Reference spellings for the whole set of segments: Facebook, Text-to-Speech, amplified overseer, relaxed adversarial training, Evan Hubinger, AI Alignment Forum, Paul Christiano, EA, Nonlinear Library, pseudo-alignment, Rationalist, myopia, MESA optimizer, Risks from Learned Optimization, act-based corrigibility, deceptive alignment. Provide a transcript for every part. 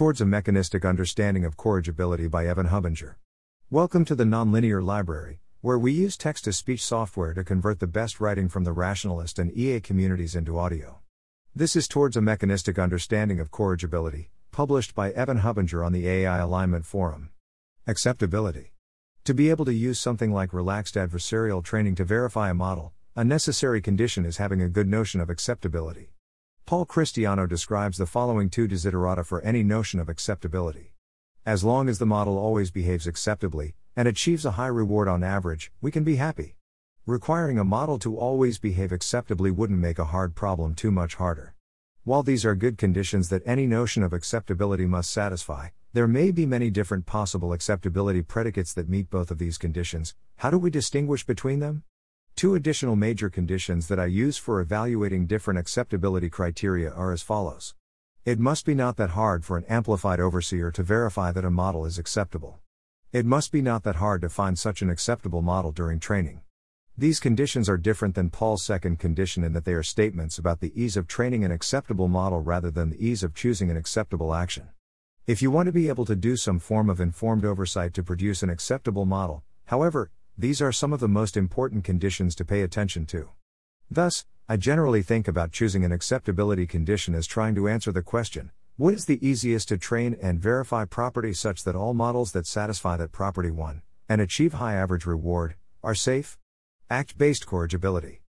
Towards a Mechanistic Understanding of Corrigibility by Evan Hubinger. Welcome to the Nonlinear Library, where we use text-to-speech software to convert the best writing from the rationalist and EA communities into audio. This is Towards a Mechanistic Understanding of Corrigibility, published by Evan Hubinger on the AI Alignment Forum. Acceptability. To be able to use something like relaxed adversarial training to verify a model, a necessary condition is having a good notion of acceptability. Paul Christiano describes the following two desiderata for any notion of acceptability. As long as the model always behaves acceptably, and achieves a high reward on average, we can be happy. Requiring a model to always behave acceptably wouldn't make a hard problem too much harder. While these are good conditions that any notion of acceptability must satisfy, there may be many different possible acceptability predicates that meet both of these conditions. How do we distinguish between them? Two additional major conditions that I use for evaluating different acceptability criteria are as follows. It must be not that hard for an amplified overseer to verify that a model is acceptable. It must be not that hard to find such an acceptable model during training. These conditions are different than Paul's second condition in that they are statements about the ease of training an acceptable model rather than the ease of choosing an acceptable action. If you want to be able to do some form of informed oversight to produce an acceptable model, however, these are some of the most important conditions to pay attention to. Thus, I generally think about choosing an acceptability condition as trying to answer the question, what is the easiest to train and verify property such that all models that satisfy that property 1, and achieve high average reward, are safe? Act-based corrigibility.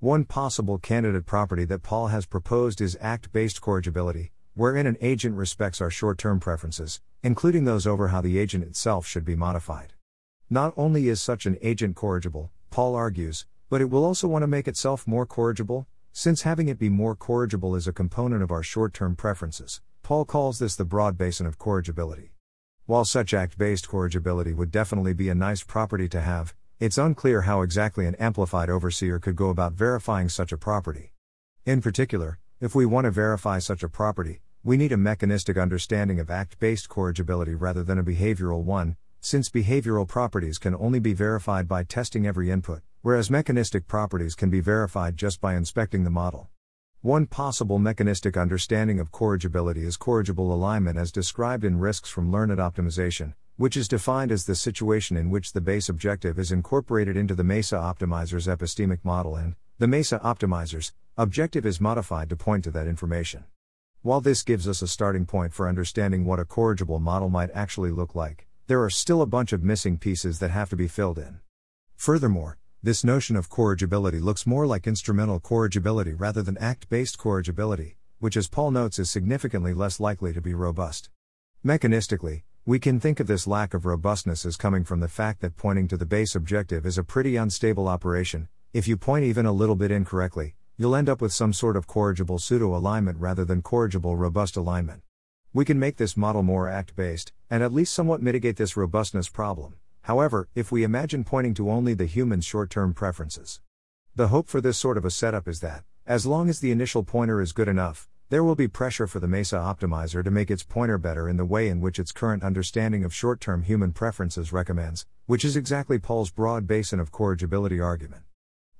One possible candidate property that Paul has proposed is act-based corrigibility, wherein an agent respects our short-term preferences, including those over how the agent itself should be modified. Not only is such an agent corrigible, Paul argues, but it will also want to make itself more corrigible, since having it be more corrigible is a component of our short-term preferences. Paul calls this the broad basin of corrigibility. While such act-based corrigibility would definitely be a nice property to have, it's unclear how exactly an amplified overseer could go about verifying such a property. In particular, if we want to verify such a property, we need a mechanistic understanding of act-based corrigibility rather than a behavioral one, since behavioral properties can only be verified by testing every input, whereas mechanistic properties can be verified just by inspecting the model. One possible mechanistic understanding of corrigibility is corrigible alignment as described in Risks from Learned Optimization, which is defined as the situation in which the base objective is incorporated into the MESA optimizer's epistemic model and the MESA optimizer's objective is modified to point to that information. While this gives us a starting point for understanding what a corrigible model might actually look like, there are still a bunch of missing pieces that have to be filled in. Furthermore, this notion of corrigibility looks more like instrumental corrigibility rather than act-based corrigibility, which as Paul notes is significantly less likely to be robust. Mechanistically, we can think of this lack of robustness as coming from the fact that pointing to the base objective is a pretty unstable operation. If you point even a little bit incorrectly, you'll end up with some sort of corrigible pseudo-alignment rather than corrigible robust alignment. We can make this model more act-based, and at least somewhat mitigate this robustness problem, however, if we imagine pointing to only the human's short-term preferences. The hope for this sort of a setup is that, as long as the initial pointer is good enough, there will be pressure for the MESA optimizer to make its pointer better in the way in which its current understanding of short-term human preferences recommends, which is exactly Paul's broad basin of corrigibility argument.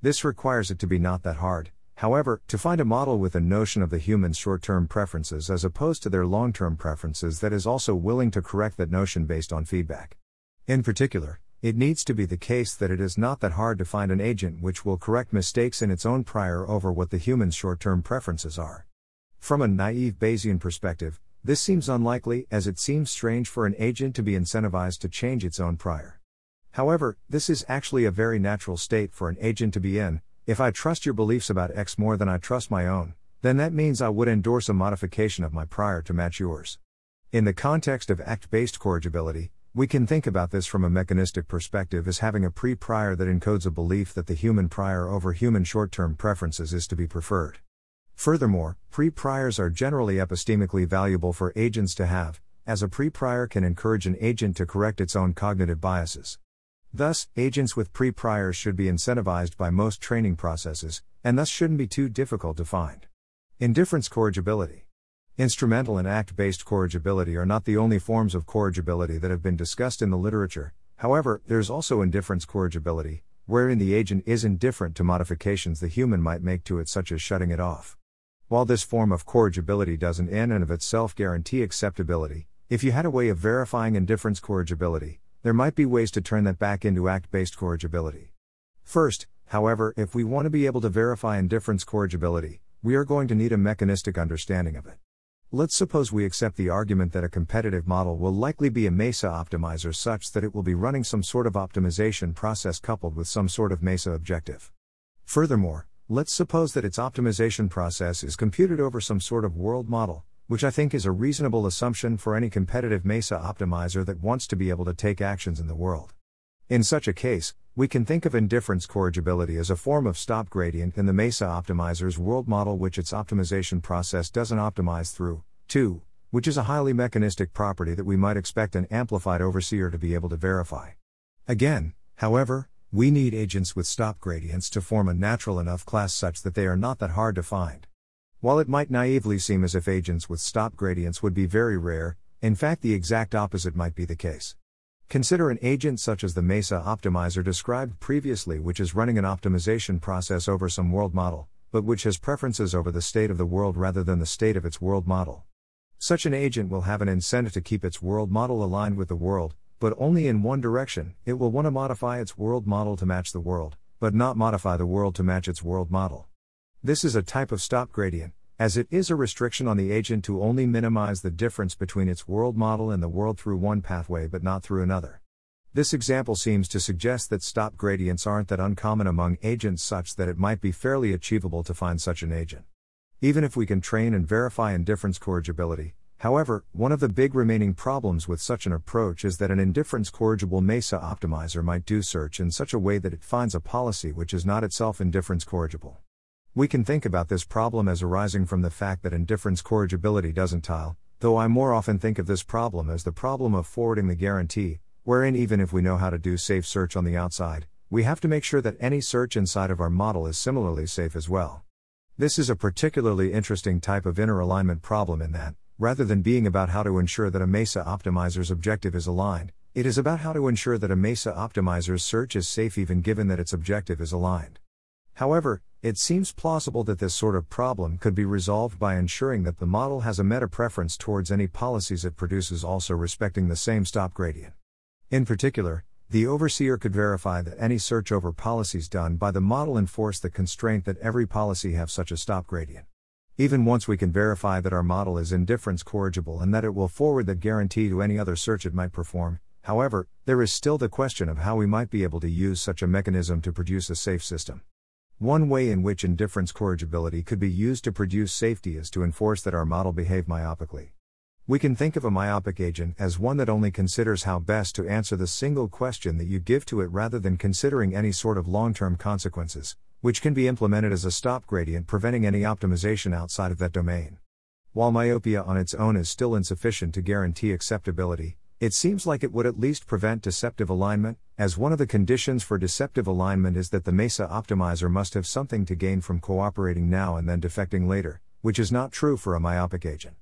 This requires it to be not that hard, however, to find a model with a notion of the human's short-term preferences as opposed to their long-term preferences that is also willing to correct that notion based on feedback. In particular, it needs to be the case that it is not that hard to find an agent which will correct mistakes in its own prior over what the human's short-term preferences are. From a naive Bayesian perspective, this seems unlikely as it seems strange for an agent to be incentivized to change its own prior. However, this is actually a very natural state for an agent to be in. If I trust your beliefs about X more than I trust my own, then that means I would endorse a modification of my prior to match yours. In the context of act-based corrigibility, we can think about this from a mechanistic perspective as having a pre-prior that encodes a belief that the human prior over human short-term preferences is to be preferred. Furthermore, pre-priors are generally epistemically valuable for agents to have, as a pre-prior can encourage an agent to correct its own cognitive biases. Thus, agents with pre-priors should be incentivized by most training processes, and thus shouldn't be too difficult to find. Indifference corrigibility. Instrumental and act-based corrigibility are not the only forms of corrigibility that have been discussed in the literature, however, there's also indifference corrigibility, wherein the agent is indifferent to modifications the human might make to it such as shutting it off. While this form of corrigibility doesn't in and of itself guarantee acceptability, if you had a way of verifying indifference corrigibility, there might be ways to turn that back into act-based corrigibility. First, however, if we want to be able to verify indifference corrigibility, we are going to need a mechanistic understanding of it. Let's suppose we accept the argument that a competitive model will likely be a MESA optimizer such that it will be running some sort of optimization process coupled with some sort of MESA objective. Furthermore, let's suppose that its optimization process is computed over some sort of world model, which I think is a reasonable assumption for any competitive MESA optimizer that wants to be able to take actions in the world. In such a case, we can think of indifference corrigibility as a form of stop gradient in the MESA optimizer's world model which its optimization process doesn't optimize through, too, which is a highly mechanistic property that we might expect an amplified overseer to be able to verify. Again, however, we need agents with stop gradients to form a natural enough class such that they are not that hard to find. While it might naively seem as if agents with stop gradients would be very rare, in fact the exact opposite might be the case. Consider an agent such as the MESA optimizer described previously which is running an optimization process over some world model, but which has preferences over the state of the world rather than the state of its world model. Such an agent will have an incentive to keep its world model aligned with the world, but only in one direction. It will want to modify its world model to match the world, but not modify the world to match its world model. This is a type of stop gradient, as it is a restriction on the agent to only minimize the difference between its world model and the world through one pathway but not through another. This example seems to suggest that stop gradients aren't that uncommon among agents such that it might be fairly achievable to find such an agent. Even if we can train and verify indifference corrigibility, however, one of the big remaining problems with such an approach is that an indifference corrigible MESA optimizer might do search in such a way that it finds a policy which is not itself indifference corrigible. We can think about this problem as arising from the fact that indifference corrigibility doesn't tile, though I more often think of this problem as the problem of forwarding the guarantee, wherein even if we know how to do safe search on the outside, we have to make sure that any search inside of our model is similarly safe as well. This is a particularly interesting type of inner alignment problem in that, rather than being about how to ensure that a MESA optimizer's objective is aligned, it is about how to ensure that a MESA optimizer's search is safe even given that its objective is aligned. However, it seems plausible that this sort of problem could be resolved by ensuring that the model has a meta-preference towards any policies it produces also respecting the same stop gradient. In particular, the overseer could verify that any search over policies done by the model enforce the constraint that every policy have such a stop gradient. Even once we can verify that our model is indifference corrigible and that it will forward that guarantee to any other search it might perform, however, there is still the question of how we might be able to use such a mechanism to produce a safe system. One way in which indifference corrigibility could be used to produce safety is to enforce that our model behave myopically. We can think of a myopic agent as one that only considers how best to answer the single question that you give to it rather than considering any sort of long-term consequences, which can be implemented as a stop gradient preventing any optimization outside of that domain. While myopia on its own is still insufficient to guarantee acceptability, it seems like it would at least prevent deceptive alignment, as one of the conditions for deceptive alignment is that the MESA optimizer must have something to gain from cooperating now and then defecting later, which is not true for a myopic agent.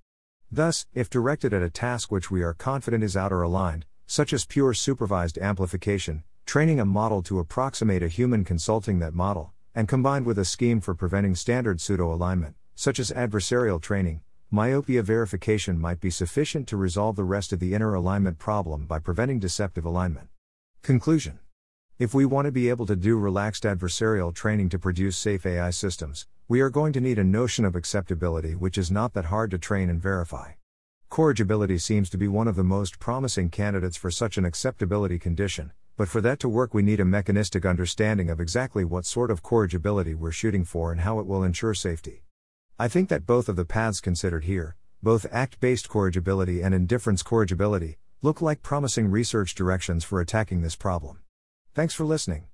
Thus, if directed at a task which we are confident is outer aligned, such as pure supervised amplification, training a model to approximate a human consulting that model, and combined with a scheme for preventing standard pseudo-alignment, such as adversarial training, myopia verification might be sufficient to resolve the rest of the inner alignment problem by preventing deceptive alignment. Conclusion: if we want to be able to do relaxed adversarial training to produce safe AI systems, we are going to need a notion of acceptability which is not that hard to train and verify. Corrigibility seems to be one of the most promising candidates for such an acceptability condition, but for that to work we need a mechanistic understanding of exactly what sort of corrigibility we're shooting for and how it will ensure safety. I think that both of the paths considered here, both act-based corrigibility and indifference corrigibility, look like promising research directions for attacking this problem. Thanks for listening.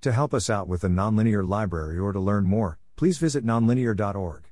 To help us out with the Nonlinear Library or to learn more, please visit nonlinear.org.